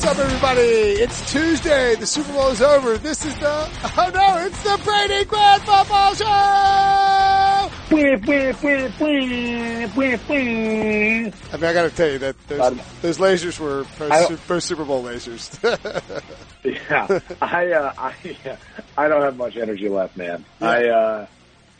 What's up, everybody? It's Tuesday. The Super Bowl is over. It's the Brady Quinn Football Show! I mean, I gotta tell you that those lasers were post-Super Bowl lasers. Yeah. I don't have much energy left, man. Yeah.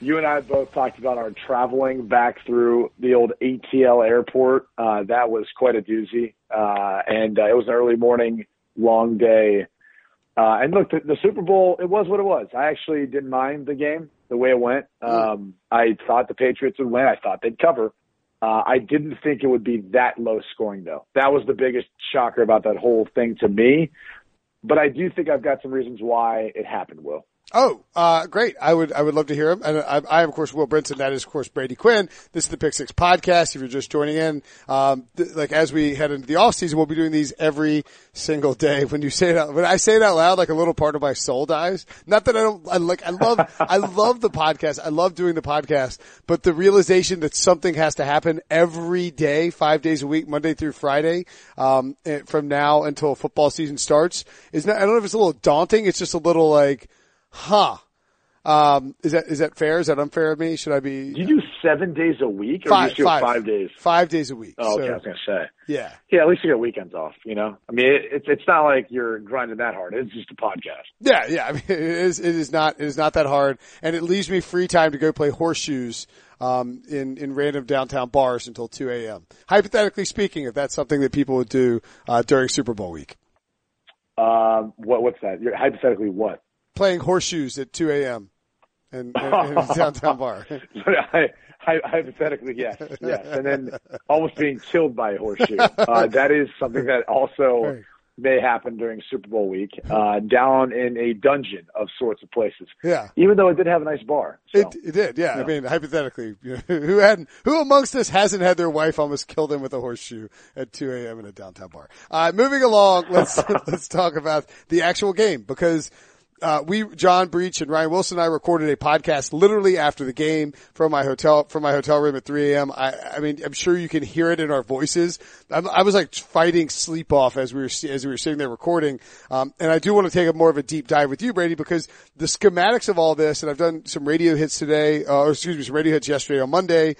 You and I both talked about our traveling back through the old ATL airport. That was quite a doozy. It was an early morning, long day. And look, the Super Bowl, it was what it was. I actually didn't mind the game, the way it went. I thought the Patriots would win. I thought they'd cover. I didn't think it would be that low scoring, though. That was the biggest shocker about that whole thing to me. But I do think I've got some reasons why it happened, Will. Oh, great. I would love to hear him. And I am, of course, Will Brinson. That is, of course, Brady Quinn. This is the Pick Six podcast. If you're just joining in, like as we head into the off season, we'll be doing these every single day. When I say it out loud, like a little part of my soul dies. Not that I love the podcast. I love doing the podcast, but the realization that something has to happen every day, 5 days a week, Monday through Friday, from now until football season starts is not, I don't know if it's a little daunting. It's just a little like, is that fair? Is that unfair of me? Should I be? Do you do 7 days a week, or do you do 5 days? 5 days a week. Oh, okay. So, I was gonna say. Yeah. Yeah. At least you get weekends off. You know. I mean, it's not like you're grinding that hard. It's just a podcast. Yeah. Yeah. I mean, it is not that hard, and it leaves me free time to go play horseshoes in random downtown bars until 2 a.m. Hypothetically speaking, if that's something that people would do during Super Bowl week. What's that? You're, hypothetically, what? Playing horseshoes at 2 a.m. in a downtown bar. Hypothetically, yes. And then almost being killed by a horseshoe. That is something that also may happen during Super Bowl week, down in a dungeon of sorts of places. Yeah. Even though it did have a nice bar. So, it did, yeah. You know. I mean, hypothetically, who amongst us hasn't had their wife almost kill them with a horseshoe at 2 a.m. in a downtown bar? Moving along, let's talk about the actual game, because John Breach and Ryan Wilson and I recorded a podcast literally after the game from my hotel room at 3 a.m. I mean, I'm sure you can hear it in our voices. I was like fighting sleep off as we were sitting there recording. And I do want to take more of a deep dive with you, Brady, because the schematics of all this, and I've done some radio hits some radio hits yesterday on Monday.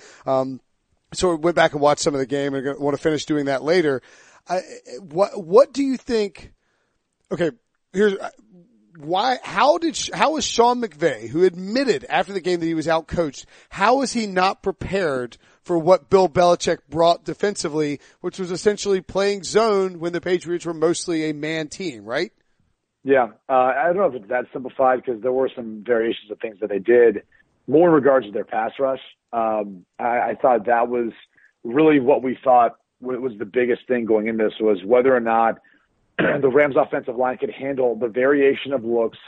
So I went back and watched some of the game, and I want to finish doing that later. What do you think? Okay. How is Sean McVay, who admitted after the game that he was outcoached, how is he not prepared for what Bill Belichick brought defensively, which was essentially playing zone when the Patriots were mostly a man team, right? Yeah. I don't know if it's that simplified, because there were some variations of things that they did more in regards to their pass rush. I thought that was really what we thought was the biggest thing going into this, was whether or not the Rams offensive line could handle the variation of looks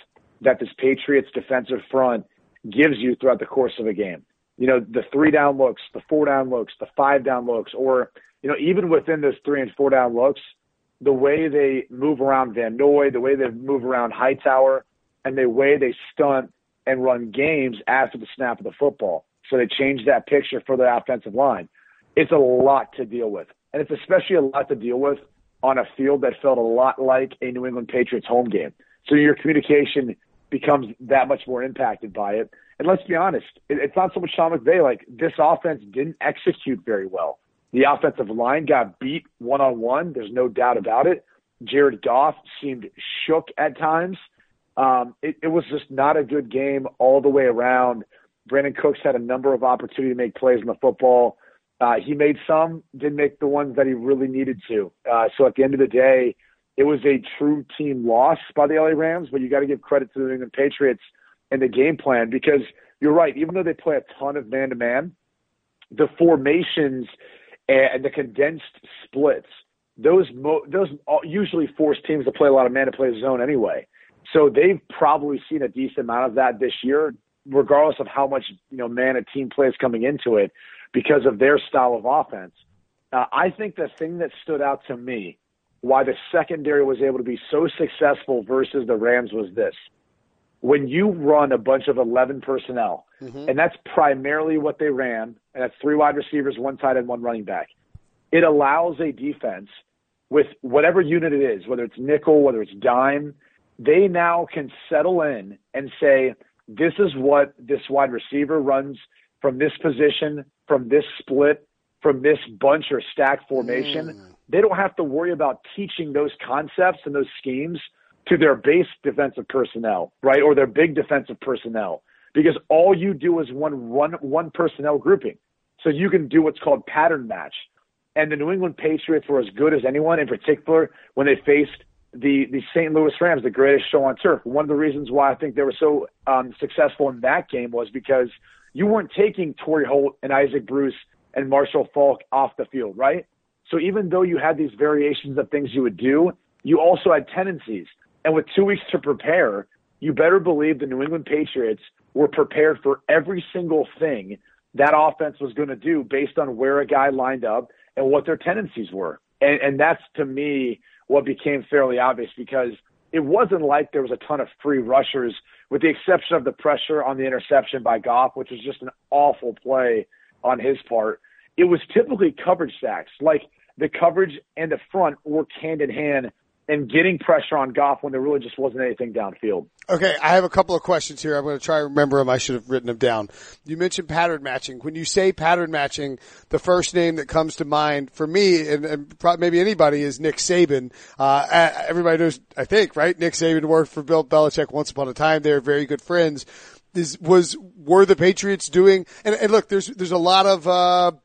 that this Patriots defensive front gives you throughout the course of a game. You know, the 3-down looks, the 4-down looks, the 5-down looks, or, you know, even within those 3 and 4-down looks, the way they move around Van Noy, the way they move around Hightower, and the way they stunt and run games after the snap of the football. So they change that picture for the offensive line. It's a lot to deal with. And it's especially a lot to deal with on a field that felt a lot like a New England Patriots home game. So your communication becomes that much more impacted by it. And let's be honest, it's not so much Sean McVay. Like, this offense didn't execute very well. The offensive line got beat one-on-one. There's no doubt about it. Jared Goff seemed shook at times. It was just not a good game all the way around. Brandon Cooks had a number of opportunities to make plays in the football. He made some, didn't make the ones that he really needed to. So at the end of the day, it was a true team loss by the LA Rams, but you got to give credit to the New England Patriots and the game plan, because you're right. Even though they play a ton of man-to-man, the formations and the condensed splits, those usually force teams to play a lot of man-to-play zone anyway. So they've probably seen a decent amount of that this year, regardless of how much, you know, man a team plays coming into it, because of their style of offense. I think the thing that stood out to me, why the secondary was able to be so successful versus the Rams, was this. When you run a bunch of 11 personnel, and that's primarily what they ran, and that's 3 wide receivers, 1 tight end, 1 running back, it allows a defense with whatever unit it is, whether it's nickel, whether it's dime, they now can settle in and say, this is what this wide receiver runs from this position, from this split, from this bunch or stack formation. They don't have to worry about teaching those concepts and those schemes to their base defensive personnel, right? Or their big defensive personnel, because all you do is one personnel grouping. So you can do what's called pattern match. And the New England Patriots were as good as anyone, in particular when they faced the St. Louis Rams, the greatest show on turf. One of the reasons why I think they were so successful in that game was because you weren't taking Torrey Holt and Isaac Bruce and Marshall Faulk off the field, right? So even though you had these variations of things you would do, you also had tendencies. And with 2 weeks to prepare, you better believe the New England Patriots were prepared for every single thing that offense was going to do based on where a guy lined up and what their tendencies were. And that's, to me, what became fairly obvious, because it wasn't like there was a ton of free rushers, with the exception of the pressure on the interception by Goff, which was just an awful play on his part. It was typically coverage sacks, like the coverage and the front worked hand in hand and getting pressure on Goff when there really just wasn't anything downfield. Okay, I have a couple of questions here. I'm going to try to remember them. I should have written them down. You mentioned pattern matching. When you say pattern matching, the first name that comes to mind for me, and probably maybe anybody, is Nick Saban. Everybody knows, I think, right? Nick Saban worked for Bill Belichick once upon a time. They're very good friends. Were the Patriots doing, and look, there's a lot of,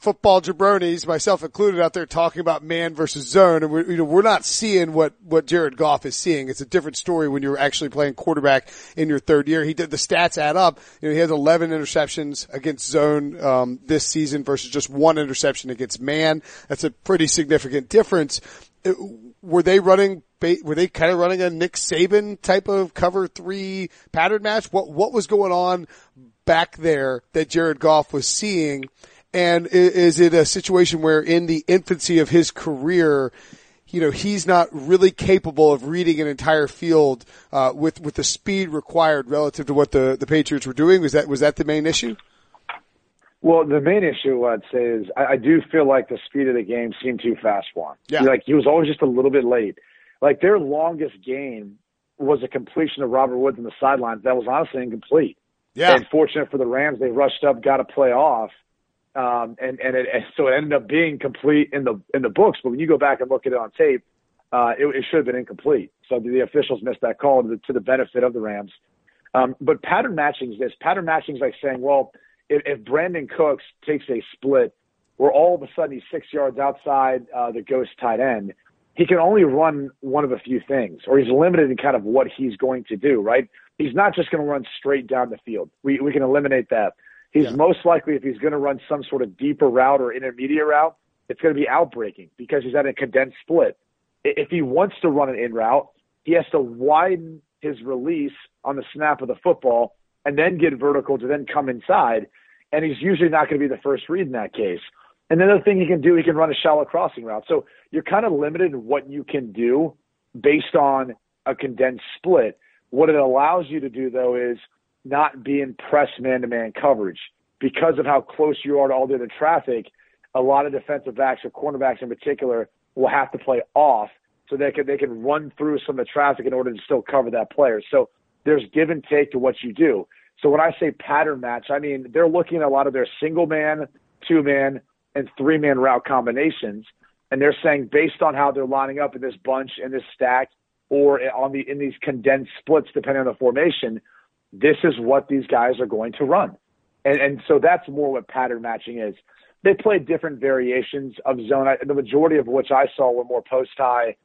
football jabronis, myself included, out there talking about man versus zone, and we're not seeing what Jared Goff is seeing. It's a different story when you're actually playing quarterback in your third year. He did, the stats add up. He has 11 interceptions against zone this season versus just one interception against man. That's a pretty significant difference. Were they kind of running a Nick Saban type of cover three pattern match? What was going on back there that Jared Goff was seeing? And is it a situation where in the infancy of his career, he's not really capable of reading an entire field with the speed required relative to what the Patriots were doing? Was that the main issue? Well, the main issue, I'd say, is I do feel like the speed of the game seemed too fast for him. Yeah. Like, he was always just a little bit late. Like, their longest game was a completion of Robert Woods on the sidelines that was honestly incomplete. Yeah. And fortunate for the Rams, they rushed up, got a play off. So it ended up being complete in the books, but when you go back and look at it on tape, it should have been incomplete. So the officials missed that call to the benefit of the Rams. But pattern matching is this. Pattern matching is like saying, well, if Brandon Cooks takes a split where all of a sudden he's 6 yards outside the ghost tight end, he can only run one of a few things, or he's limited in kind of what he's going to do, right? He's not just going to run straight down the field. We can eliminate that. He's most likely, if he's going to run some sort of deeper route or intermediate route, it's going to be outbreaking because he's at a condensed split. If he wants to run an in route, he has to widen his release on the snap of the football and then get vertical to then come inside, and he's usually not going to be the first read in that case. And another thing he can do, he can run a shallow crossing route. So you're kind of limited in what you can do based on a condensed split. What it allows you to do, though, is not be in press man-to-man coverage. Because of how close you are to all the other traffic, a lot of defensive backs, or cornerbacks in particular, will have to play off so they can run through some of the traffic in order to still cover that player. So there's give and take to what you do. So when I say pattern match, I mean they're looking at a lot of their single-man, two-man, and three-man route combinations, and they're saying based on how they're lining up in this bunch, in this stack, or in these condensed splits, depending on the formation, this is what these guys are going to run. And so that's more what pattern matching is. They play different variations of zone, the majority of which I saw were more post-high,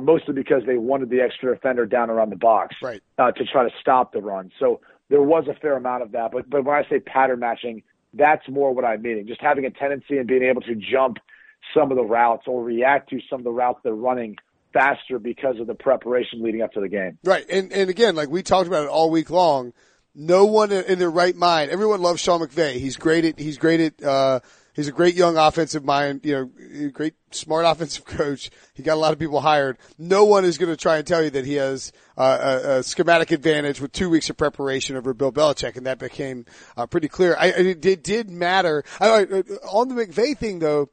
mostly because they wanted the extra defender down around the box, right, to try to stop the run. So there was a fair amount of that. But when I say pattern matching, that's more what I'm meaning, just having a tendency and being able to jump some of the routes or react to some of the routes they're running faster because of the preparation leading up to the game. Right. And again, like we talked about it all week long, no one in their right mind, everyone loves Sean McVay. He's a great young offensive mind, great smart offensive coach. He got a lot of people hired. No one is going to try and tell you that he has a schematic advantage with 2 weeks of preparation over Bill Belichick, and that became pretty clear. It did matter. On the McVay thing, though,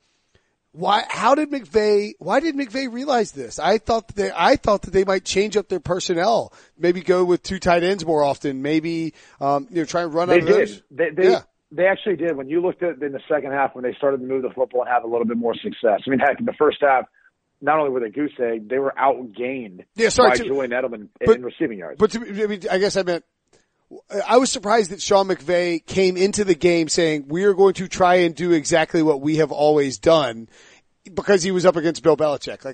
Why did McVay realize this? I thought that they might change up their personnel, maybe go with two tight ends more often, maybe try and run out of those. They actually did. When you looked at in the second half, when they started to move the football and have a little bit more success. I mean, heck, in the first half, not only were they goose egg, they were outgained by Julian Edelman in receiving yards. But I was surprised that Sean McVay came into the game saying, we are going to try and do exactly what we have always done, because he was up against Bill Belichick.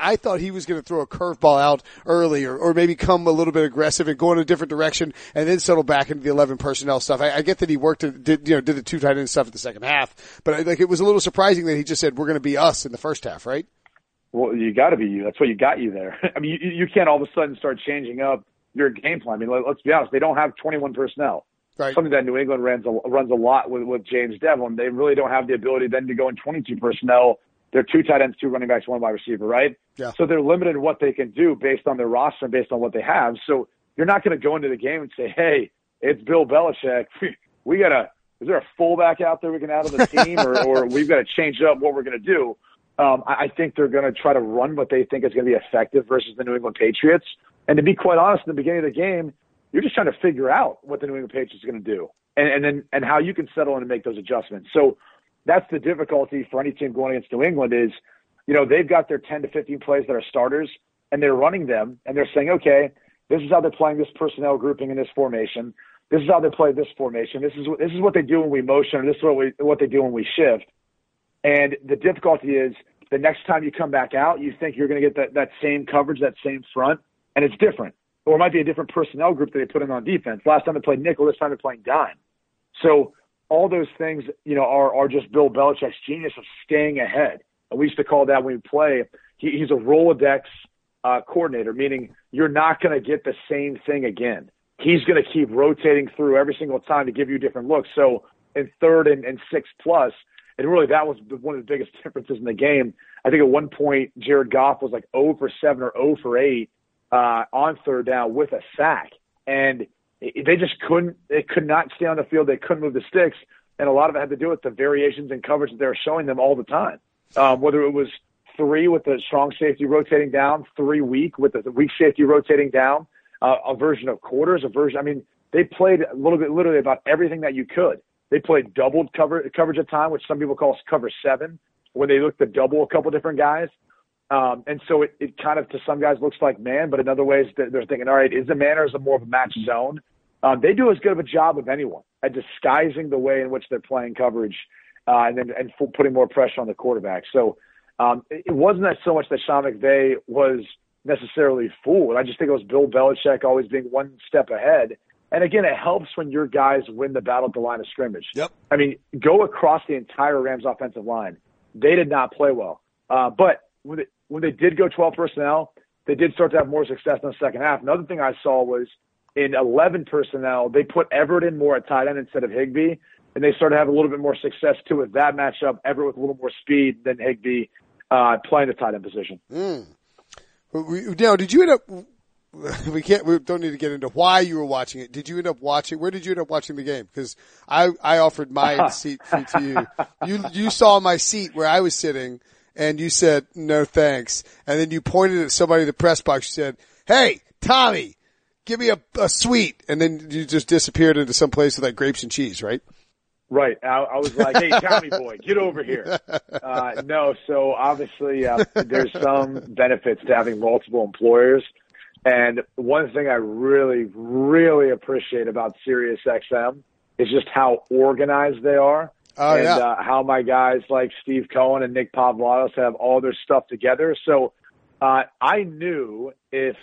I thought he was going to throw a curveball out earlier, or maybe come a little bit aggressive and go in a different direction and then settle back into the 11 personnel stuff. I get that he did the two tight end stuff at the second half, but it was a little surprising that he just said, we're going to be us in the first half, right? Well, you got to be you. That's what you got you there. I mean, you can't all of a sudden start changing up your game plan. I mean, let's be honest. They don't have 21 personnel. Right. Something that New England runs a lot with James Devlin. They really don't have the ability then to go in 22 personnel. They're two tight ends, two running backs, one wide receiver, right? Yeah. So they're limited in what they can do based on their roster and based on what they have. So you're not going to go into the game and say, hey, it's Bill Belichick. Is there a fullback out there we can add on the team? or we've got to change up what we're going to do. I think they're going to try to run what they think is going to be effective versus the New England Patriots. And to be quite honest, in the beginning of the game, you're just trying to figure out what the New England Patriots are going to do and how you can settle in and make those adjustments. So that's the difficulty for any team going against New England is, they've got their 10 to 15 plays that are starters, and they're running them, and they're saying, okay, this is how they're playing this personnel grouping in this formation. This is how they play this formation. This is what they do when we motion, and this is what they do when we shift. And the difficulty is the next time you come back out, you think you're going to get that same coverage, that same front, and it's different. Or it might be a different personnel group that they put in on defense. Last time they played nickel, this time they're playing dime. So all those things, are just Bill Belichick's genius of staying ahead. And we used to call that when we play, he's a Rolodex coordinator, meaning you're not going to get the same thing again. He's going to keep rotating through every single time to give you different looks. So in third and six plus, and really, that was one of the biggest differences in the game. I think at one point, Jared Goff was like 0 for 7 or 0 for 8 on third down with a sack. And they just could not stay on the field. They couldn't move the sticks. And a lot of it had to do with the variations in coverage that they were showing them all the time, whether it was 3 with the strong safety rotating down, 3 weak with the weak safety rotating down, a version of quarters, a version. I mean, they played a little bit literally about everything that you could. They played doubled coverage at time, which some people call cover 7, when they look to double a couple different guys. And so it kind of, to some guys, looks like man, but in other ways they're thinking, all right, is it man or is it more of a match zone? They do as good of a job of anyone at disguising the way in which they're playing coverage and putting more pressure on the quarterback. So it wasn't that so much that Sean McVay was necessarily fooled. I just think it was Bill Belichick always being one step ahead. And again, it helps when your guys win the battle at the line of scrimmage. Yep. I mean, go across the entire Rams offensive line. They did not play well. But when they did go 12 personnel, they did start to have more success in the second half. Another thing I saw was in 11 personnel, they put Everett in more at tight end instead of Higby, and they started to have a little bit more success, too, with that matchup. Everett with a little more speed than Higby playing the tight end position. Mm. Now, did you end up – we don't need to get into why you were watching it. Where did you end up watching the game? Because I offered my seat to you. You saw my seat where I was sitting and you said, no thanks. And then you pointed at somebody in the press box. You said, hey, Tommy, give me a suite. And then you just disappeared into some place with like grapes and cheese, right? Right. I was like, hey, Tommy boy, get over here. No. So obviously there's some benefits to having multiple employers. And one thing I really, really appreciate about SiriusXM is just how organized they are how my guys like Steve Cohen and Nick Pavlatos have all their stuff together. So I knew if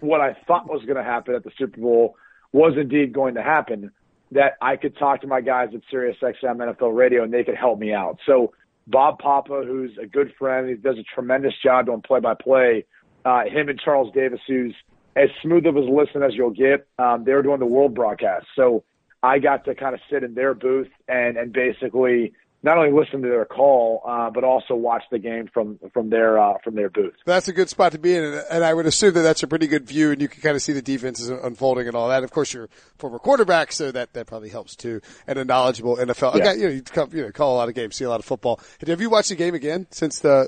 what I thought was going to happen at the Super Bowl was indeed going to happen, that I could talk to my guys at SiriusXM NFL Radio and they could help me out. So Bob Papa, who's a good friend, he does a tremendous job doing play-by-play, him and Charles Davis, who's as smooth of a listen as you'll get, they were doing the world broadcast. So I got to kind of sit in their booth and basically not only listen to their call, but also watch the game from their booth. That's a good spot to be in, and I would assume that that's a pretty good view, and you can kind of see the defenses unfolding and all that. Of course, you're a former quarterback, so that probably helps too. And a knowledgeable NFL, yeah. You call a lot of games, see a lot of football. Have you watched the game again since? I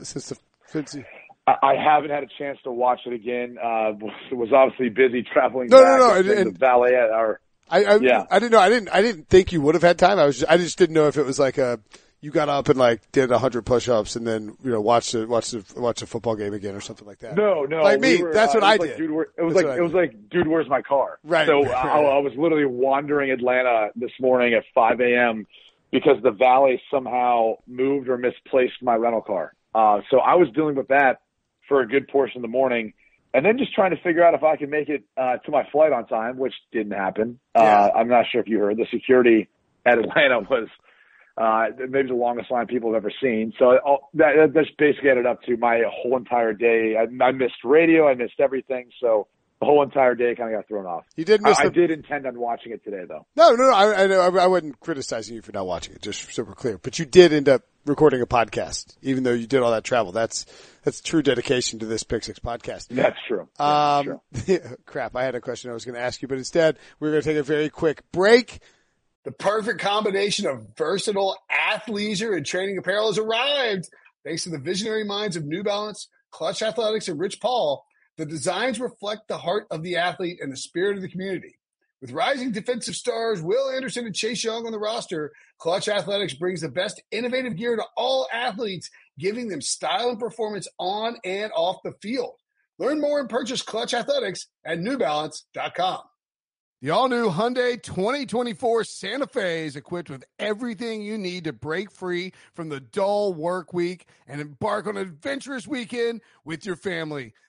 haven't had a chance to watch it again. Was obviously busy traveling. No, Valley at our. Yeah. I didn't know. I didn't think you would have had time. I just didn't know if it was like you got up and like did 100 push-ups and then, watched the football game again or something like that. No. Like me. That's what I did. It was like, dude, where's my car? Right. So I was literally wandering Atlanta this morning at 5 a.m. because the Valley somehow moved or misplaced my rental car. So I was dealing with that for a good portion of the morning. And then just trying to figure out if I can make it to my flight on time, which didn't happen. Yeah. I'm not sure if you heard. The security at Atlanta was maybe the longest line people have ever seen. So that just basically added up to my whole entire day. I missed radio. I missed everything. So the whole entire day kind of got thrown off. You did miss I did intend on watching it today, though. No. I wasn't criticizing you for not watching it, just so we're clear. But you did end up recording a podcast, even though you did all that travel. That's true dedication to this Pick Six podcast. That's true. Crap, I had a question I was going to ask you, but instead we're going to take a very quick break. The perfect combination of versatile athleisure and training apparel has arrived. Thanks to the visionary minds of New Balance, Clutch Athletics, and Rich Paul, the designs reflect the heart of the athlete and the spirit of the community. With rising defensive stars Will Anderson and Chase Young on the roster, Clutch Athletics brings the best innovative gear to all athletes, giving them style and performance on and off the field. Learn more and purchase Clutch Athletics at newbalance.com. The all-new Hyundai 2024 Santa Fe is equipped with everything you need to break free from the dull work week and embark on an adventurous weekend with your family.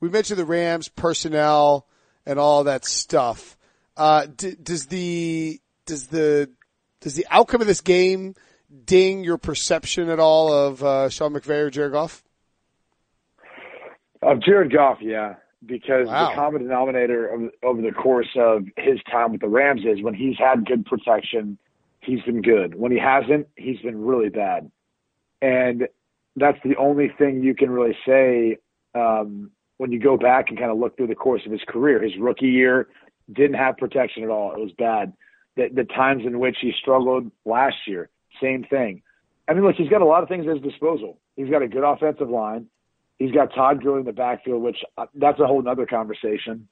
we mentioned the Rams personnel and all that stuff. Does the outcome of this game ding your perception at all of Sean McVay or Jared Goff? Of Jared Goff, yeah, because the common denominator over the course of his time with the Rams is when he's had good protection, he's been good. When he hasn't, he's been really bad. And that's the only thing you can really say. When you go back and kind of look through the course of his career, his rookie year didn't have protection at all. It was bad. The times in which he struggled last year, same thing. I mean, look, he's got a lot of things at his disposal. He's got a good offensive line. He's got Todd Gurley in the backfield, which that's a whole nother conversation.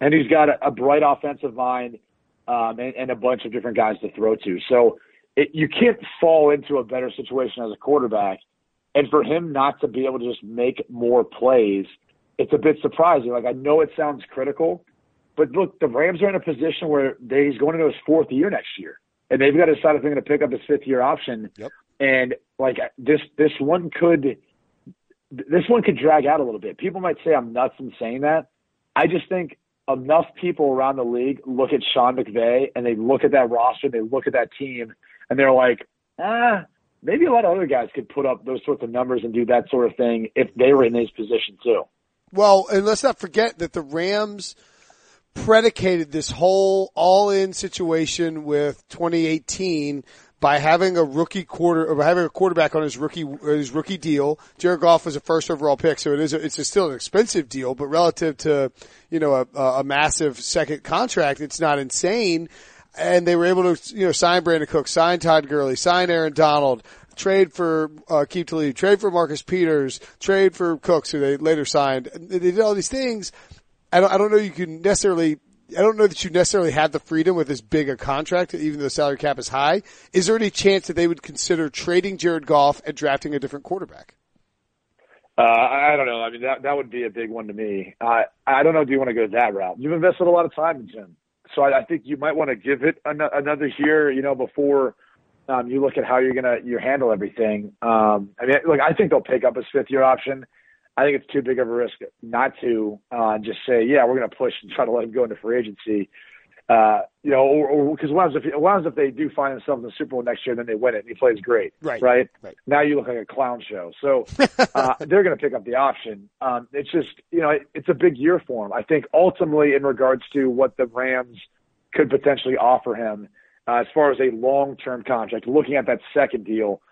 And he's got a bright offensive mind and a bunch of different guys to throw to. So you can't fall into a better situation as a quarterback. And for him not to be able to just make more plays, it's a bit surprising. Like, I know it sounds critical, but look, the Rams are in a position where he's going into his fourth year next year, and they've got to decide if they're going to pick up his fifth-year option. Yep. And like this one could drag out a little bit. People might say I'm nuts in saying that. I just think enough people around the league look at Sean McVay and they look at that roster, they look at that team, and they're like, maybe a lot of other guys could put up those sorts of numbers and do that sort of thing if they were in his position too. Well, and let's not forget that the Rams predicated this whole all-in situation with 2018 by having a quarterback on his rookie deal. Jared Goff was a first overall pick, so it's still an expensive deal, but relative to, a massive second contract, it's not insane. And they were able to, sign Brandon Cooks, sign Todd Gurley, sign Aaron Donald, trade for Keep Talib, trade for Marcus Peters, trade for Cooks, who they later signed. They did all these things. I don't know that you necessarily have the freedom with as big a contract, even though the salary cap is high. Is there any chance that they would consider trading Jared Goff and drafting a different quarterback? I don't know. I mean, that would be a big one to me. I don't know. Do you want to go that route? You've invested a lot of time in Jim. So I think you might want to give it another year, you know, before you look at how you're going to handle everything. I mean, look, I think they'll pick up his fifth-year option. I think it's too big of a risk not to just say, yeah, we're going to push and try to let him go into free agency. You know, because what happens if they do find themselves in the Super Bowl next year, then they win it and he plays great, right? Now you look like a clown show. So they're going to pick up the option. It's just, you know, it's a big year for him. I think ultimately in regards to what the Rams could potentially offer him as far as a long-term contract, looking at that second deal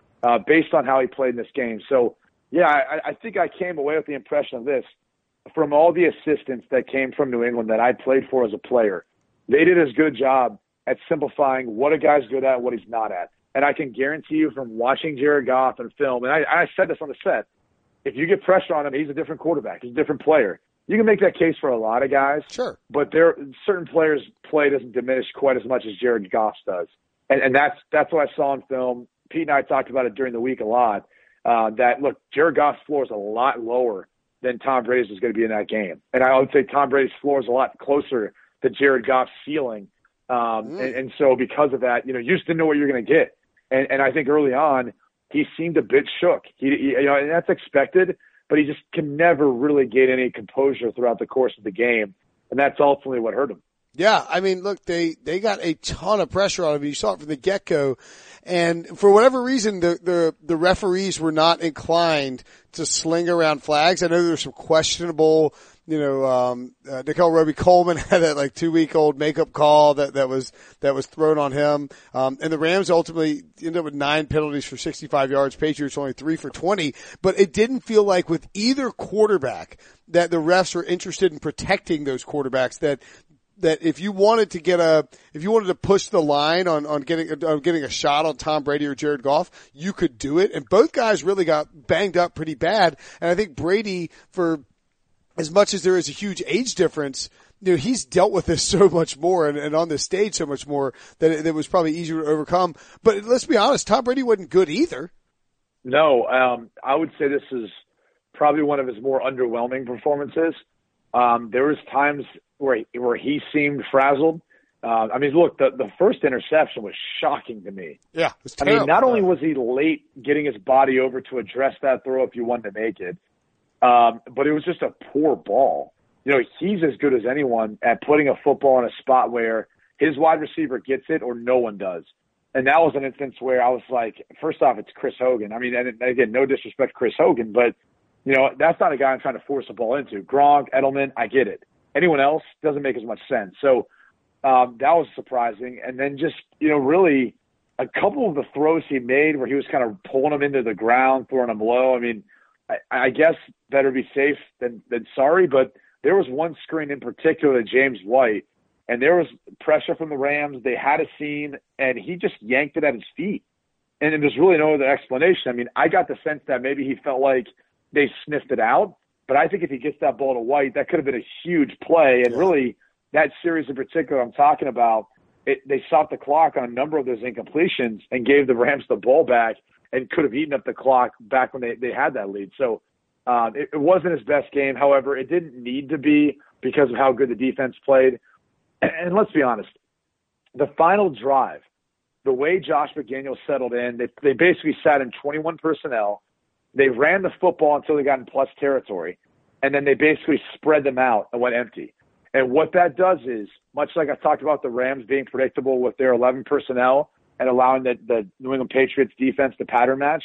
based on how he played in this game. So, yeah, I think I came away with the impression of this from all the assistants that came from New England that I played for as a player. They did as good a job at simplifying what a guy's good at and what he's not at. And I can guarantee you from watching Jared Goff and film, and I said this on the set, if you get pressure on him, he's a different quarterback. He's a different player. You can make that case for a lot of guys. Sure. But certain players' play doesn't diminish quite as much as Jared Goff's does. And that's what I saw in film. Pete and I talked about it during the week a lot, that, look, Jared Goff's floor is a lot lower than Tom Brady's was going to be in that game. And I would say Tom Brady's floor is a lot closer the Jared Goff ceiling. And so because of that, you know, you just didn't know what you're going to get. And I think early on, he seemed a bit shook. He, you know, and that's expected, but he just can never really get any composure throughout the course of the game. And that's ultimately what hurt him. Yeah. I mean, look, they got a ton of pressure on him. You saw it from the get-go. And for whatever reason, the referees were not inclined to sling around flags. I know there's some questionable, you know, Nicole Roby Coleman had that like 2-week-old makeup call that was thrown on him. And the Rams ultimately ended up with 9 penalties for 65 yards. Patriots only 3 for 20. But it didn't feel like with either quarterback that the refs were interested in protecting those quarterbacks, that if you wanted to push the line on getting a shot on Tom Brady or Jared Goff, you could do it. And both guys really got banged up pretty bad. And I think Brady, for as much as there is a huge age difference, you know, he's dealt with this so much more and on this stage so much more that it was probably easier to overcome. But let's be honest, Tom Brady wasn't good either. No, I would say this is probably one of his more underwhelming performances. There was times where he seemed frazzled. I mean, look, the first interception was shocking to me. Yeah, it was terrible. I mean, not only was he late getting his body over to address that throw if you wanted to make it, but it was just a poor ball. You know, he's as good as anyone at putting a football in a spot where his wide receiver gets it or no one does. And that was an instance where I was like, first off, it's Chris Hogan. I mean, and again, no disrespect to Chris Hogan, but, you know, that's not a guy I'm trying to force a ball into. Gronk, Edelman, I get it. Anyone else doesn't make as much sense. So that was surprising. And then just, you know, really a couple of the throws he made where he was kind of pulling them into the ground, throwing them low. I mean, I guess better be safe than sorry, but there was one screen in particular to James White, and there was pressure from the Rams. They had a seam, and he just yanked it at his feet. And there's really no other explanation. I mean, I got the sense that maybe he felt like they sniffed it out, but I think if he gets that ball to White, that could have been a huge play. And really, that series in particular I'm talking about, they stopped the clock on a number of those incompletions and gave the Rams the ball back, and could have eaten up the clock back when they had that lead. So it wasn't his best game. However, it didn't need to be because of how good the defense played. And let's be honest, the final drive, the way Josh McDaniels settled in, they basically sat in 21 personnel. They ran the football until they got in plus territory, and then they basically spread them out and went empty. And what that does is, much like I talked about the Rams being predictable with their 11 personnel, and allowing the New England Patriots defense to pattern match,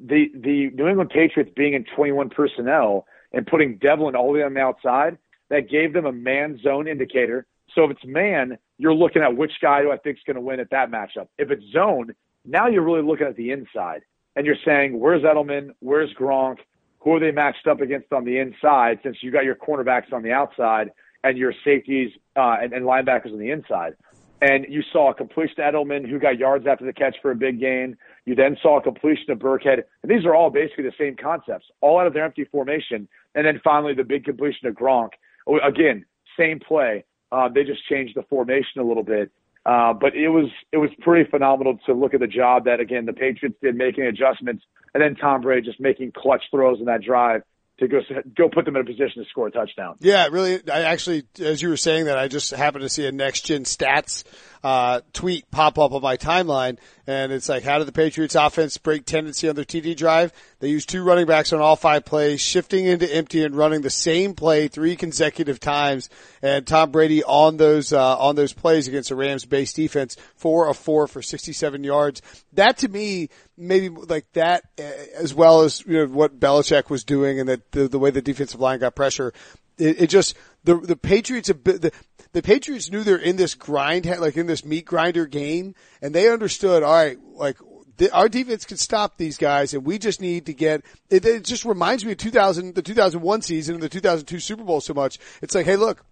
the New England Patriots being in 21 personnel and putting Devlin all the way on the outside, that gave them a man zone indicator. So if it's man, you're looking at which guy do I think is going to win at that matchup. If it's zone, now you're really looking at the inside, and you're saying, where's Edelman? Where's Gronk? Who are they matched up against on the inside, since you got your cornerbacks on the outside and your safeties and linebackers on the inside? And you saw a completion to Edelman, who got yards after the catch for a big gain. You then saw a completion to Burkhead. And these are all basically the same concepts, all out of their empty formation. And then finally, the big completion to Gronk. Again, same play. They just changed the formation a little bit. But it was pretty phenomenal to look at the job that, again, the Patriots did, making adjustments, and then Tom Brady just making clutch throws in that drive to go put them in a position to score a touchdown. Yeah, really. I actually, as you were saying that, I just happened to see a Next Gen Stats tweet pop up on my timeline, and it's like, how did the Patriots offense break tendency on their TD drive? They used two running backs on all five plays, shifting into empty and running the same play three consecutive times. And Tom Brady on those plays against a Rams based defense, 4 of 4 for 67 yards. That to me, maybe like that, as well as, you know, what Belichick was doing and that the way the defensive line got pressure. It just, the Patriots, the Patriots knew they're in this grind, like in this meat grinder game, and they understood, all right, like, our defense can stop these guys, and we just need to get it. It just reminds me of the 2001 season and the 2002 Super Bowl so much. It's like, hey, look,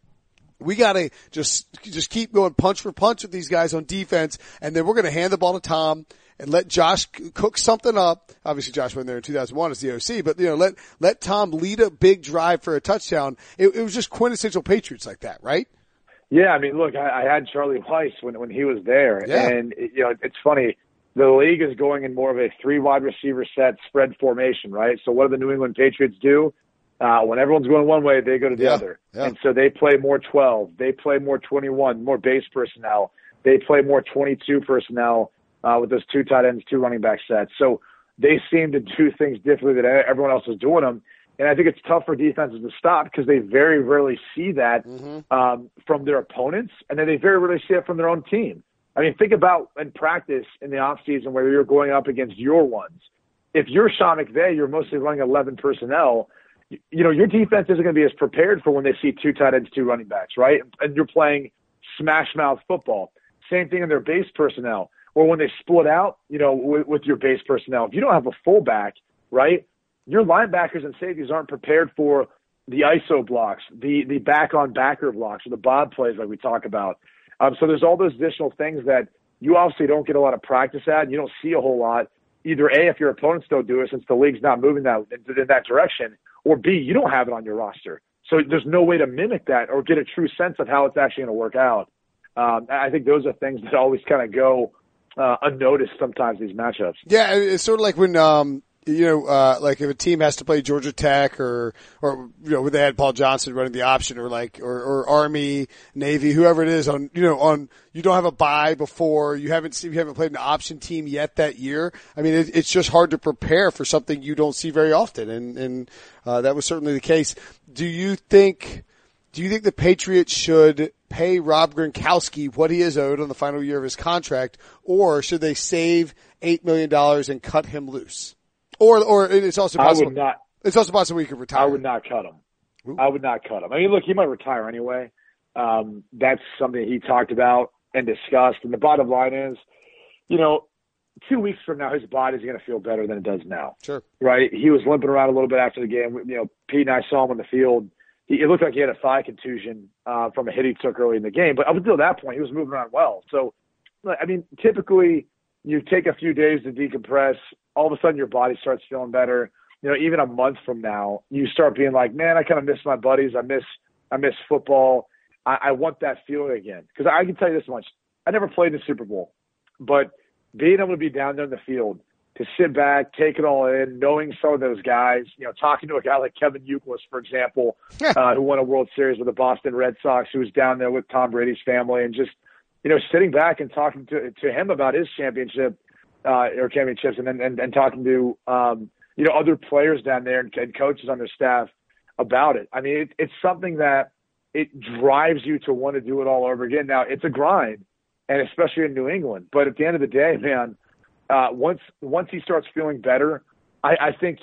we gotta just keep going punch for punch with these guys on defense, and then we're gonna hand the ball to Tom and let Josh cook something up. Obviously, Josh went there in 2001 as the OC, but, you know, let Tom lead a big drive for a touchdown. It was just quintessential Patriots like that, right? Yeah, I mean, look, I had Charlie Weiss when he was there, yeah. And, you know, it's funny. The league is going in more of a 3 wide receiver set spread formation, right? So what do the New England Patriots do? When everyone's going one way, they go to the other. Yeah. And so they play more 12. They play more 21, more base personnel. They play more 22 personnel. With those 2 tight ends, 2 running back sets. So they seem to do things differently than everyone else is doing them. And I think it's tough for defenses to stop because they very rarely see that from their opponents, and then they very rarely see it from their own team. I mean, think about in practice in the offseason where you're going up against your ones. If you're Sean McVay, you're mostly running 11 personnel. You know, your defense isn't going to be as prepared for when they see 2 tight ends, 2 running backs, right? And you're playing smash-mouth football. Same thing in their base personnel. Or when they split out, you know, with your base personnel, if you don't have a fullback, right, your linebackers and safeties aren't prepared for the ISO blocks, the back-on-backer blocks, or the bob plays like we talk about. So there's all those additional things that you obviously don't get a lot of practice at, and you don't see a whole lot, either A, if your opponents don't do it since the league's not moving in that direction, or B, you don't have it on your roster. So there's no way to mimic that or get a true sense of how it's actually going to work out. I think those are things that always kind of go unnoticed sometimes, these matchups. Yeah, it's sort of like when, like if a team has to play Georgia Tech or, you know, when they had Paul Johnson running the option or Army, Navy, whoever it is on, you don't have a bye before, you haven't played an option team yet that year. I mean, it's just hard to prepare for something you don't see very often. And that was certainly the case. Do you think the Patriots should pay Rob Gronkowski what he is owed on the final year of his contract, or should they save $8 million and cut him loose? Or it's also possible. It's also possible he could retire. I would not cut him. Ooh. I would not cut him. I mean, look, he might retire anyway. That's something he talked about and discussed. And the bottom line is, you know, 2 weeks from now, his body's going to feel better than it does now. Sure. Right? He was limping around a little bit after the game. You know, Pete and I saw him on the field. It looked like he had a thigh contusion from a hit he took early in the game. But up until that point, he was moving around well. So, I mean, typically you take a few days to decompress. All of a sudden your body starts feeling better. You know, even a month from now, you start being like, man, I kind of miss my buddies. I miss football. I want that feeling again. Because I can tell you this much. I never played in the Super Bowl. But being able to be down there in the field, to sit back, take it all in, knowing some of those guys, you know, talking to a guy like Kevin Youkilis, for example, who won a World Series with the Boston Red Sox, who was down there with Tom Brady's family, and just, you know, sitting back and talking to him about his championships and talking to, you know, other players down there and coaches on their staff about it. I mean, it's something that it drives you to want to do it all over again. Now, it's a grind, and especially in New England. But at the end of the day, man, once he starts feeling better, I think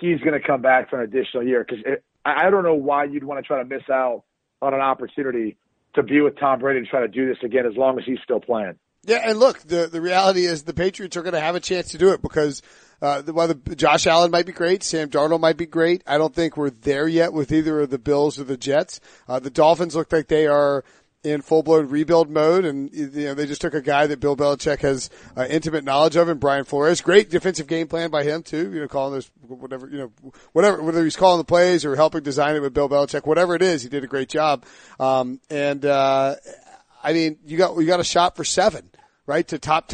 he's going to come back for an additional year, because I don't know why you'd want to try to miss out on an opportunity to be with Tom Brady and try to do this again as long as he's still playing. Yeah, and look, the reality is the Patriots are going to have a chance to do it because while Josh Allen might be great, Sam Darnold might be great, I don't think we're there yet with either of the Bills or the Jets. The Dolphins look like they are – in full-blown rebuild mode, and they just took a guy that Bill Belichick has intimate knowledge of, and Brian Flores. Great defensive game plan by him too. Calling those whether he's calling the plays or helping design it with Bill Belichick, whatever it is, he did a great job. You got a shot for seven. Right to top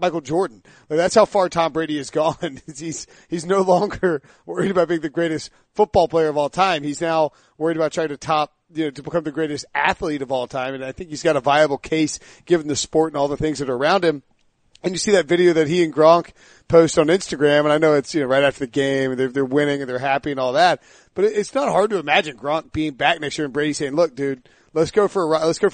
Michael Jordan. Like, that's how far Tom Brady has gone. He's no longer worried about being the greatest football player of all time. He's now worried about trying to top, to become the greatest athlete of all time. And I think he's got a viable case given the sport and all the things that are around him. And you see that video that he and Gronk post on Instagram, and I know it's right after the game, and they're winning and they're happy and all that. But it's not hard to imagine Gronk being back next year and Brady saying, "Look, dude, let's go for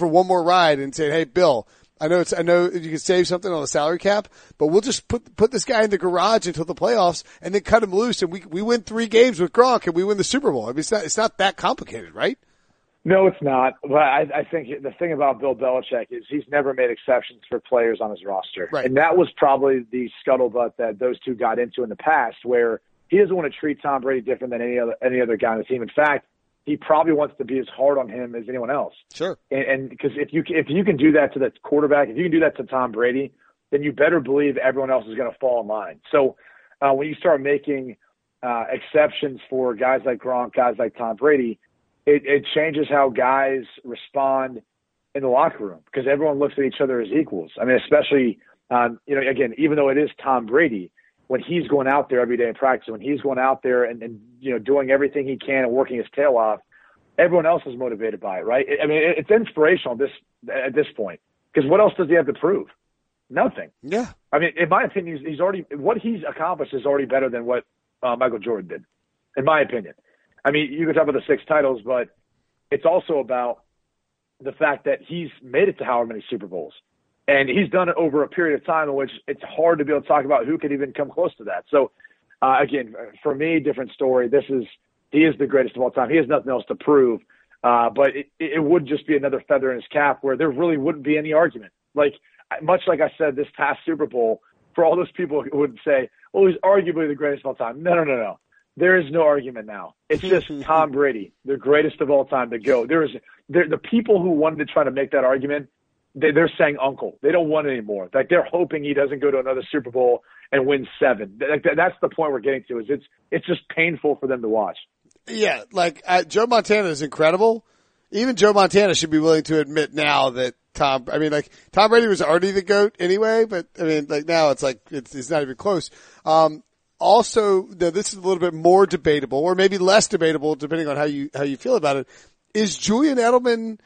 one more ride," and say, "Hey, Bill, I know you can save something on the salary cap, but we'll just put this guy in the garage until the playoffs and then cut him loose, and we win 3 games with Gronk and we win the Super Bowl." I mean, it's not that complicated, right? No, it's not. But I think the thing about Bill Belichick is he's never made exceptions for players on his roster. Right. And that was probably the scuttlebutt that those two got into in the past, where he doesn't want to treat Tom Brady different than any other guy on the team. In fact, he probably wants to be as hard on him as anyone else. Sure. And because if you can do that to the quarterback, if you can do that to Tom Brady, then you better believe everyone else is going to fall in line. So when you start making exceptions for guys like Gronk, guys like Tom Brady, it changes how guys respond in the locker room, because everyone looks at each other as equals. I mean, especially, again, even though it is Tom Brady, when he's going out there every day in practice, when he's going out there and doing everything he can and working his tail off, everyone else is motivated by it, right? I mean, it's inspirational at this point, because what else does he have to prove? Nothing. Yeah. I mean, in my opinion, what he's accomplished is already better than what Michael Jordan did, in my opinion. I mean, you can talk about the 6 titles, but it's also about the fact that he's made it to however many Super Bowls. And he's done it over a period of time in which it's hard to be able to talk about who could even come close to that. So, again, for me, different story. He is the greatest of all time. He has nothing else to prove. But it would just be another feather in his cap where there really wouldn't be any argument. Like, much like I said this past Super Bowl, for all those people who would say, "Well, he's arguably the greatest of all time." No. There is no argument now. It's just Tom Brady, the greatest of all time, to go. The people who wanted to try to make that argument, they're saying uncle. They don't want it anymore. Like, they're hoping he doesn't go to another Super Bowl and win 7. Like, that's the point we're getting to. Is it's just painful for them to watch. Yeah, like Joe Montana is incredible. Even Joe Montana should be willing to admit now that Tom Brady was already the GOAT anyway. But now it's like it's not even close. Also, this is a little bit more debatable, or maybe less debatable, depending on how you feel about it. Is Julian Edelman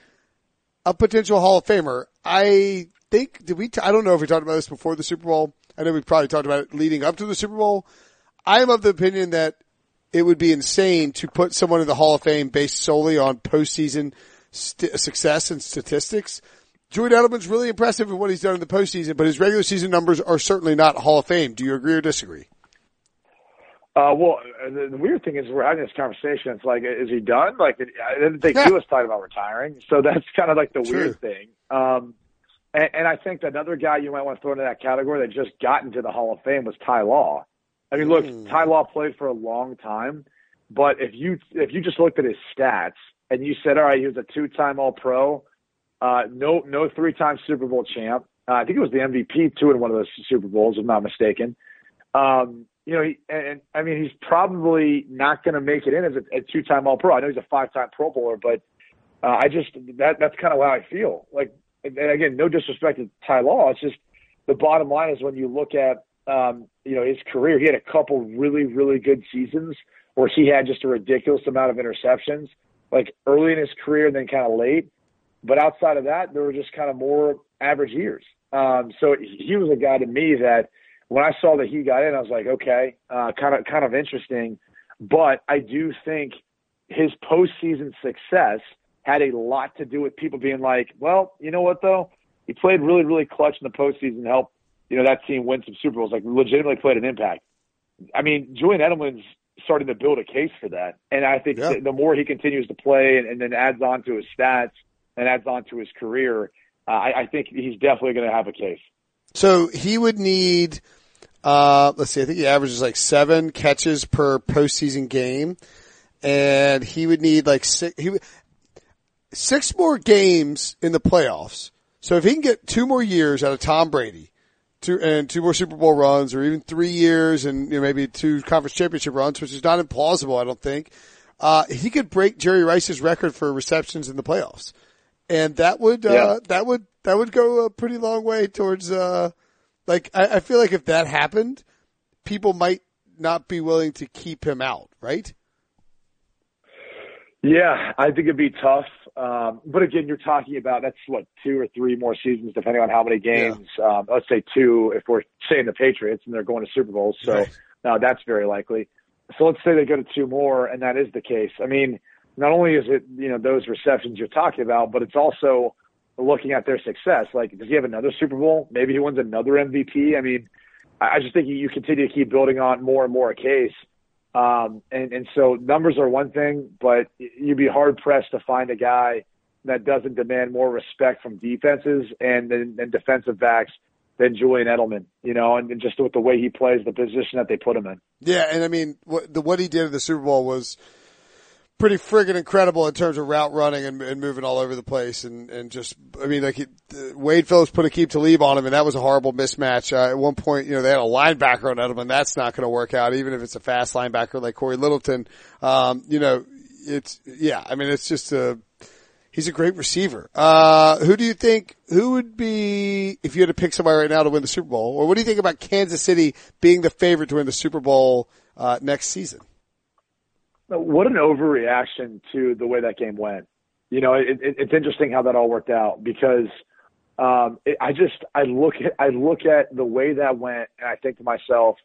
a potential Hall of Famer? I think, I don't know if we talked about this before the Super Bowl. I know we probably talked about it leading up to the Super Bowl. I am of the opinion that it would be insane to put someone in the Hall of Fame based solely on postseason success and statistics. Julian Edelman's really impressive in what he's done in the postseason, but his regular season numbers are certainly not Hall of Fame. Do you agree or disagree? Well, the weird thing is we're having this conversation. It's like, is he done? Like, I didn't think he was talking about retiring. So that's kind of like the weird thing. And I think another guy you might want to throw into that category that just got into the Hall of Fame was Ty Law. I mean, look, Ty Law played for a long time, but if you just looked at his stats and you said, all right, he was a 2-time All-Pro, no 3-time Super Bowl champ. I think it was the MVP too in one of those Super Bowls, if I'm not mistaken. He's probably not going to make it in as a 2-time All-Pro. I know he's a 5-time Pro Bowler, but that's kind of how I feel. Like, and again, no disrespect to Ty Law. It's just the bottom line is when you look at his career, he had a couple really, really good seasons where he had just a ridiculous amount of interceptions, like early in his career and then kind of late. But outside of that, there were just kind of more average years. So he was a guy to me that, when I saw that he got in, I was like, okay, kind of interesting. But I do think his postseason success had a lot to do with people being like, well, you know what though? He played really, really clutch in the postseason and helped, that team win some Super Bowls, like legitimately played an impact. I mean, Julian Edelman's starting to build a case for that. And I think the more he continues to play and then adds on to his stats and adds on to his career, I think he's definitely going to have a case. So he would need, let's see, I think he averages like 7 catches per postseason game, and he would need like 6. 6 more games in the playoffs. So if he can get 2 more years out of Tom Brady, 2 more Super Bowl runs, or even 3 years and, you know, maybe 2 conference championship runs, which is not implausible, I don't think, he could break Jerry Rice's record for receptions in the playoffs. And that would, that would go a pretty long way towards, I feel like if that happened, people might not be willing to keep him out, right? Yeah, I think it'd be tough. But again, you're talking about, that's what, 2 or 3 more seasons, depending on how many games. Yeah. Let's say 2 if we're saying the Patriots and they're going to Super Bowls. So right. Now that's very likely. So let's say they go to 2 more, and that is the case. I mean, not only is it, you know, those receptions you're talking about, but it's also looking at their success. Like, does he have another Super Bowl? Maybe he wins another MVP. I mean, I just think you continue to keep building on more and more a case. And so numbers are one thing, but you'd be hard pressed to find a guy that doesn't demand more respect from defenses and defensive backs than Julian Edelman, you know, and just with the way he plays, the position that they put him in. Yeah. And I mean, what he did in the Super Bowl was pretty friggin' incredible in terms of route running and moving all over the place. And just, I mean, like Wade Phillips put a keep to leave on him, and that was a horrible mismatch. At one point, you know, they had a linebacker on Edelman. That's not going to work out, even if it's a fast linebacker like Corey Littleton. You know, he's a great receiver. Who would be, if you had to pick somebody right now to win the Super Bowl, or what do you think about Kansas City being the favorite to win the Super Bowl, next season? What an overreaction to the way that game went. You know, it's interesting how that all worked out because I look at the way that went, and I think to myself,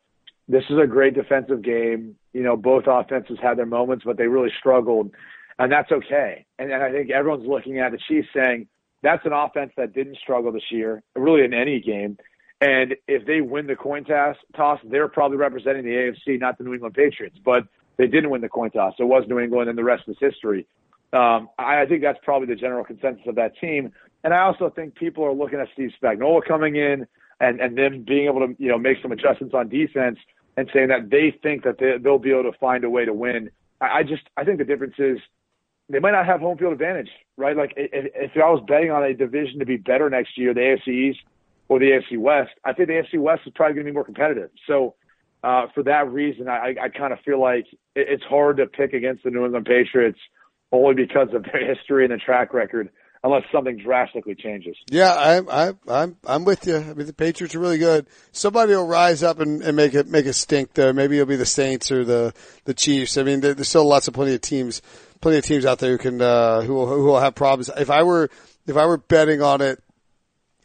this is a great defensive game. You know, both offenses had their moments, but they really struggled, and that's okay. And I think everyone's looking at the Chiefs saying that's an offense that didn't struggle this year, really in any game. And if they win the coin toss, they're probably representing the AFC, not the New England Patriots, but they didn't win the coin toss. It was New England, and the rest is history. I think that's probably the general consensus of that team. And I also think people are looking at Steve Spagnuolo coming in and them being able to, you know, make some adjustments on defense and saying that they think that they'll be able to find a way to win. I think the difference is they might not have home field advantage, right? Like if I was betting on a division to be better next year, the AFC East or the AFC West, I think the AFC West is probably going to be more competitive. So, for that reason, I kind of feel like it's hard to pick against the New England Patriots only because of their history and the track record, unless something drastically changes. Yeah, I'm with you. I mean, the Patriots are really good. Somebody will rise up and make a stink though. Maybe it'll be the Saints or the Chiefs. I mean, there's still plenty of teams out there who can who will have problems. If I were betting on it,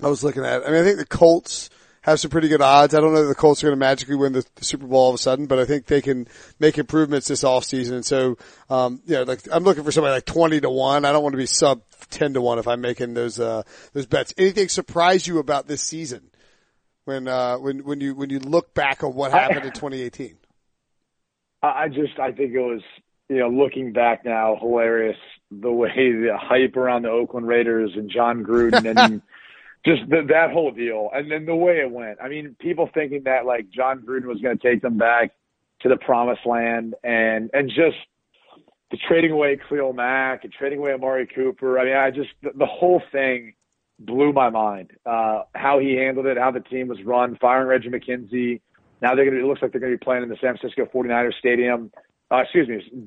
I was looking at it. I mean, I think the Colts have some pretty good odds. I don't know that the Colts are going to magically win the Super Bowl all of a sudden, but I think they can make improvements this offseason. And so, I'm looking for somebody like 20-1. I don't want to be sub 10-1 if I'm making those bets. Anything surprise you about this season when you look back on what happened in 2018? I think it was, you know, looking back now, hilarious the way the hype around the Oakland Raiders and John Gruden and just that whole deal, and then the way it went. I mean, people thinking that, like, John Gruden was going to take them back to the promised land, and just the trading away Cleo Mack and trading away Amari Cooper. I mean, the whole thing blew my mind. How he handled it, how the team was run, firing Reggie McKenzie. Now it looks like they're going to be playing in the San Francisco 49ers stadium,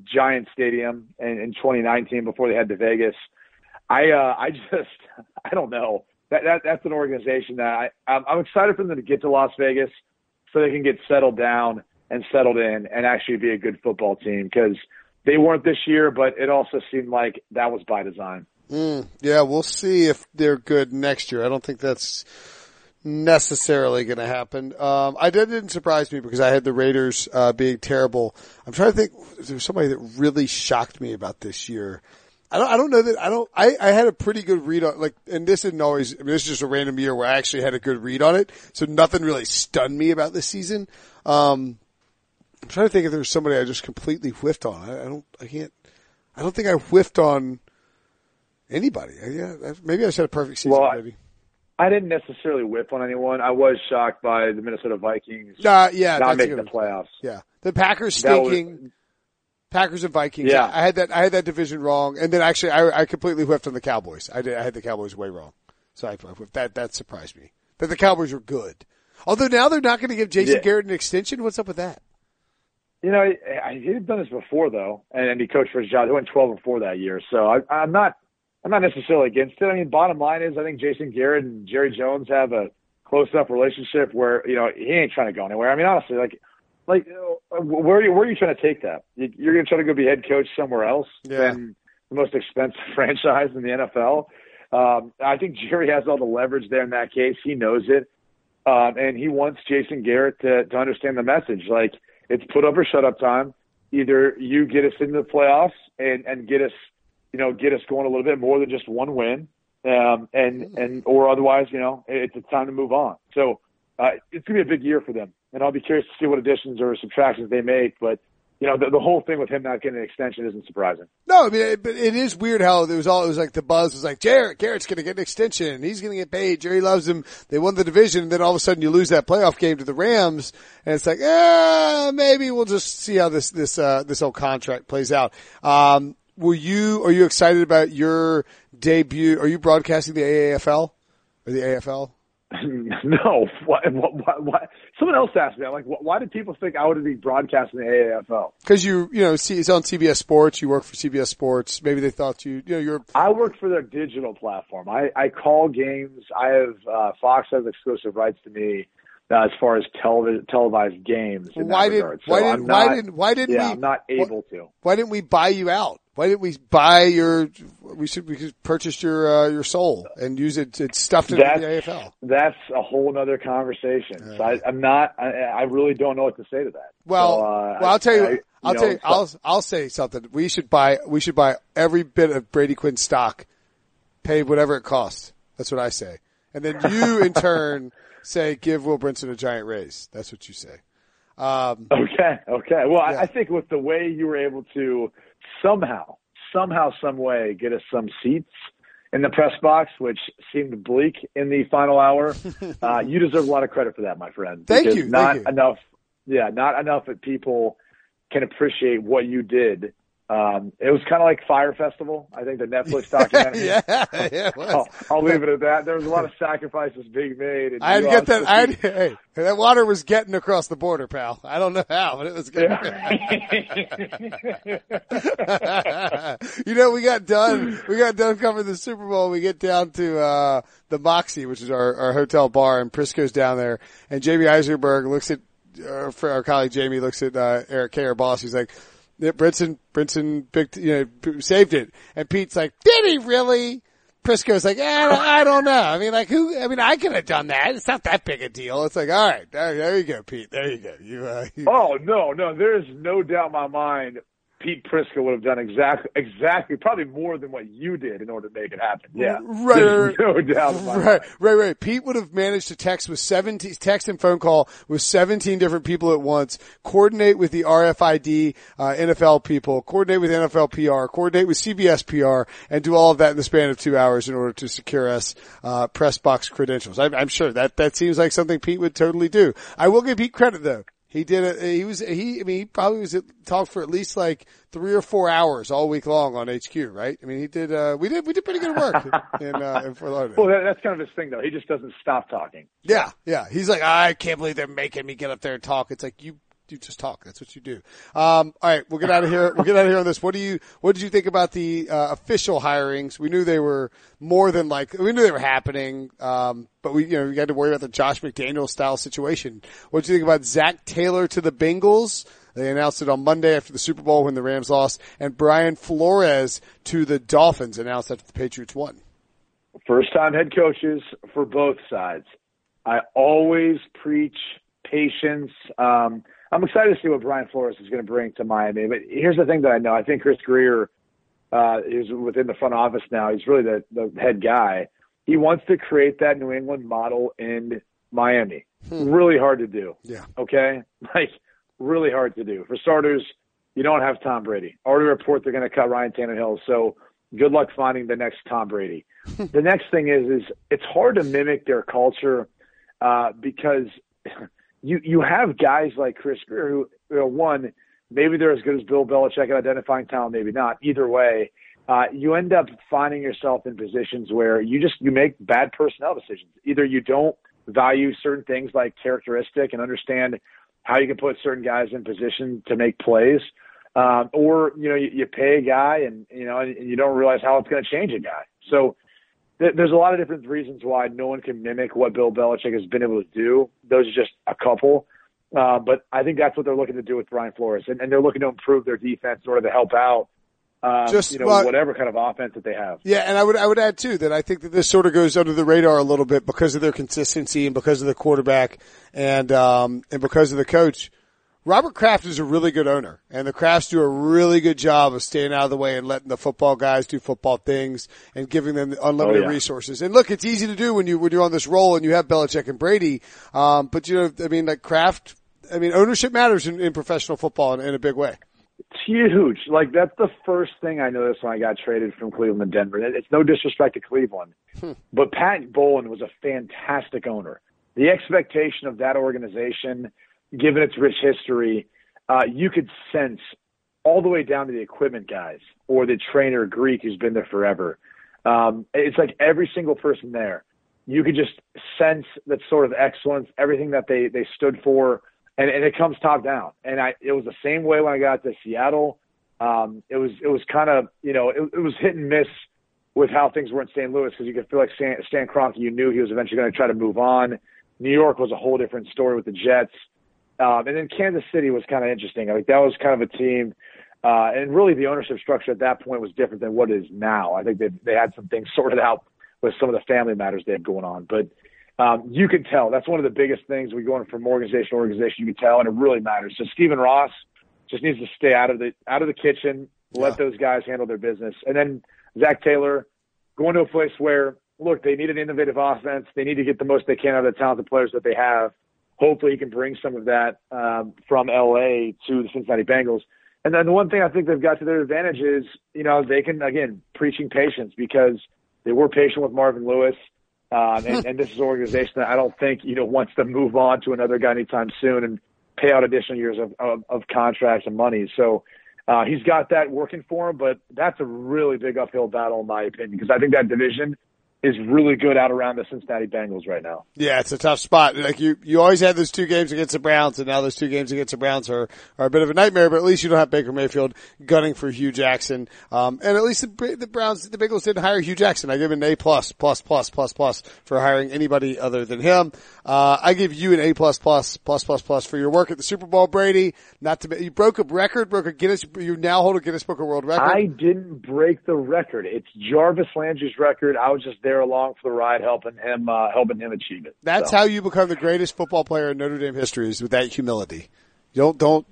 Giants Stadium in 2019 before they head to Vegas. I don't know. That's an organization that I'm excited for them to get to Las Vegas so they can get settled down and settled in and actually be a good football team, because they weren't this year, but it also seemed like that was by design. Yeah, we'll see if they're good next year. I don't think that's necessarily going to happen. That didn't surprise me because I had the Raiders being terrible. I'm trying to think if there was somebody that really shocked me about this year. I had a pretty good read on, like, and this isn't always, I mean, this is just a random year where I actually had a good read on it. So nothing really stunned me about this season. I'm trying to think if there was somebody I just completely whiffed on. I don't think I whiffed on anybody. Maybe I just had a perfect season. Well, maybe. I didn't necessarily whiff on anyone. I was shocked by the Minnesota Vikings not making the playoffs. Yeah. The Packers stinking. Packers and Vikings. Yeah. I had that division wrong. And then actually I completely whiffed on the Cowboys. I had the Cowboys way wrong. So that surprised me. That the Cowboys were good. Although now they're not going to give Jason Garrett an extension. What's up with that? You know, he had done this before though. And he coached for his job. He went 12-4 that year. So I'm not necessarily against it. I mean, bottom line is I think Jason Garrett and Jerry Jones have a close enough relationship where, you know, he ain't trying to go anywhere. I mean, honestly, like where are you trying to take that? You're going to try to go be head coach somewhere else than the most expensive franchise in the NFL. I think Jerry has all the leverage there in that case. He knows it. And he wants Jason Garrett to understand the message. Like, it's put up or shut up time. Either you get us into the playoffs and get us going a little bit more than just one win. Or otherwise, you know, it's time to move on. So, it's going to be a big year for them. And I'll be curious to see what additions or subtractions they make. But, you know, the whole thing with him not getting an extension isn't surprising. No, I mean, but it is weird how it was like the buzz was like, Garrett's going to get an extension. He's going to get paid. Jerry loves him. They won the division. And then all of a sudden you lose that playoff game to the Rams. And it's like, maybe we'll just see how this whole contract plays out. Are you excited about your debut? Are you broadcasting the AAFL or the AFL? No. Why? Someone else asked me, I'm like, why did people think I would be broadcasting the AAFL? Because it's on CBS Sports. You work for CBS Sports. Maybe they thought you're. I work for their digital platform. I call games. I have Fox has exclusive rights to me as far as televised games. Why didn't we buy you out? Why didn't we buy we could purchase your soul and use it? It's stuffed into the AFL. That's a whole other conversation. So I really don't know what to say to that. Well, so, I'll say something. We should buy every bit of Brady Quinn stock, pay whatever it costs. That's what I say. And then you in turn say, give Will Brinson a giant raise. That's what you say. Okay. Well, yeah. I think with the way you were able to somehow, some way get us some seats in the press box, which seemed bleak in the final hour. You deserve a lot of credit for that, my friend. Thank you. Not enough that people can appreciate what you did. It was kind of like Fire Festival. I think the Netflix documentary. It was. I'll leave it at that. There was a lot of sacrifices being made. And I had to get that. That water was getting across the border, pal. I don't know how, but it was good. Yeah. You know, we got done covering the Super Bowl. We get down to, the Moxie, which is our hotel bar, and Prisco's down there, and Jamie Eisenberg looks at, our colleague Jamie looks at, Eric Kay, our boss. He's like, yeah, Brinson picked, saved it. And Pete's like, did he really? Prisco's like, I don't know. I mean, I could have done that. It's not that big a deal. It's like, all right, there you go, Pete. There you go. Oh, no. There's no doubt in my mind Pete Prisco would have done exactly, probably more than what you did in order to make it happen. Yeah. Right. No doubt about it. Right. Pete would have managed to text and phone call with 17 different people at once, coordinate with the RFID, NFL people, coordinate with NFL PR, coordinate with CBS PR, and do all of that in the span of 2 hours in order to secure us, press box credentials. I'm sure that seems like something Pete would totally do. I will give Pete credit though. He did it. He probably talked for at least like 3 or 4 hours all week long on HQ, right? I mean, we did pretty good work in Fort Lauderdale. Well, that's kind of his thing though. He just doesn't stop talking. Yeah. He's like, I can't believe they're making me get up there and talk. It's like, you just talk. That's what you do. All right. We'll get out of here. We'll get out of here on this. What did you think about the, official hirings? We knew they were happening. But we had to worry about the Josh McDaniels style situation. What did you think about Zach Taylor to the Bengals? They announced it on Monday after the Super Bowl when the Rams lost, and Brian Flores to the Dolphins announced after the Patriots won. First time head coaches for both sides. I always preach patience. I'm excited to see what Brian Flores is going to bring to Miami. But here's the thing that I know. I think Chris Greer is within the front office now. He's really the head guy. He wants to create that New England model in Miami. Really hard to do. Yeah. Okay? Like, really hard to do. For starters, you don't have Tom Brady. Already report they're going to cut Ryan Tannehill. So good luck finding the next Tom Brady. The next thing is it's hard to mimic their culture because – You have guys like Chris Greer who, one, Maybe they're as good as Bill Belichick at identifying talent, maybe not. Either way, you end up finding yourself in positions where you make bad personnel decisions. Either you don't value certain things like characteristic and understand how you can put certain guys in position to make plays, or you pay a guy and you don't realize how it's going to change a guy. So there's a lot of different reasons why no one can mimic what Bill Belichick has been able to do. Those are just a couple. But I think that's what they're looking to do with Brian Flores, and they're looking to improve their defense in order to help out whatever kind of offense that they have. Yeah, and I would add too that I think that this sort of goes under the radar a little bit because of their consistency and because of the quarterback and because of the coach. Robert Kraft is a really good owner, and the Krafts do a really good job of staying out of the way and letting the football guys do football things and giving them unlimited resources. And look, it's easy to do when you're on this roll and you have Belichick and Brady. But Kraft. I mean, ownership matters in professional football in a big way. It's huge. Like, that's the first thing I noticed when I got traded from Cleveland to Denver. It's no disrespect to Cleveland, but Pat Bowlen was a fantastic owner. The expectation of that organization, given its rich history, you could sense all the way down to the equipment guys or the trainer, Greek, who's been there forever. It's like every single person there, you could just sense that sort of excellence, everything that they stood for. And it comes top down. And it was the same way when I got to Seattle. It was kind of, it was hit and miss with how things were in St. Louis, because you could feel like Stan Kroenke, you knew he was eventually going to try to move on. New York was a whole different story with the Jets. And then Kansas City was kind of interesting. I think that was kind of a team. And really the ownership structure at that point was different than what it is now. I think they had some things sorted out with some of the family matters they had going on. But you can tell. That's one of the biggest things. We're going from organization to organization. You can tell, and it really matters. So Stephen Ross just needs to stay out of the kitchen, let those guys handle their business. And then Zach Taylor going to a place where, look, they need an innovative offense. They need to get the most they can out of the talented players that they have. Hopefully he can bring some of that from L.A. to the Cincinnati Bengals. And then the one thing I think they've got to their advantage is, they can, again, preaching patience, because they were patient with Marvin Lewis. And this is an organization that I don't think, wants to move on to another guy anytime soon and pay out additional years of contracts and money. So he's got that working for him, but that's a really big uphill battle in my opinion, because I think that division is really good out around the Cincinnati Bengals right now. Yeah, it's a tough spot. Like you always had those two games against the Browns, and now those two games against the Browns are a bit of a nightmare, but at least you don't have Baker Mayfield gunning for Hugh Jackson. And at least the Bengals didn't hire Hugh Jackson. I give him an A+++++ for hiring anybody other than him. I give you an A+++++ for your work at the Super Bowl, Brady. You you now hold a Guinness Book of World Record. I didn't break the record. It's Jarvis Landry's record. I was just there along for the ride, helping him achieve it. That's how you become the greatest football player in Notre Dame history, is with that humility. You don't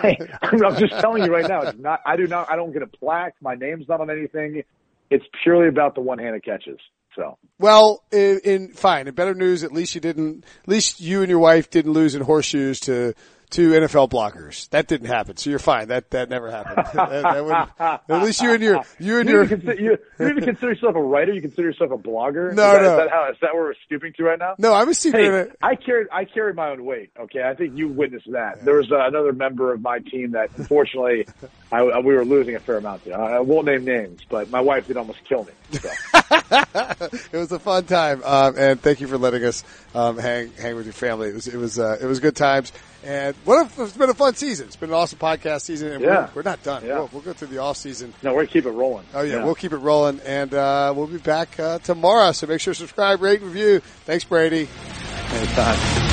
Hey, I'm just telling you right now, it's not. I don't get a plaque. My name's not on anything. It's purely about the one-handed catches. So. Well, in better news, at least you and your wife didn't lose in horseshoes to NFL blockers. That didn't happen. So you're fine. That never happened. At least you even consider yourself a writer. You consider yourself a blogger. No. Is that where we're stooping to right now? No, I'm assuming. Hey, I carried my own weight. Okay. I think you witnessed that. Yeah. There was another member of my team that unfortunately we were losing a fair amount to. I won't name names, but my wife did almost kill me. So. It was a fun time. And thank you for letting us, hang with your family. It was good times. And it's been a fun season. It's been an awesome podcast season. And we're not done. Yeah. We'll go through the off season. No, we're going to keep it rolling. Oh, yeah. We'll keep it rolling. And we'll be back tomorrow. So make sure to subscribe, rate, review. Thanks, Brady. Anytime.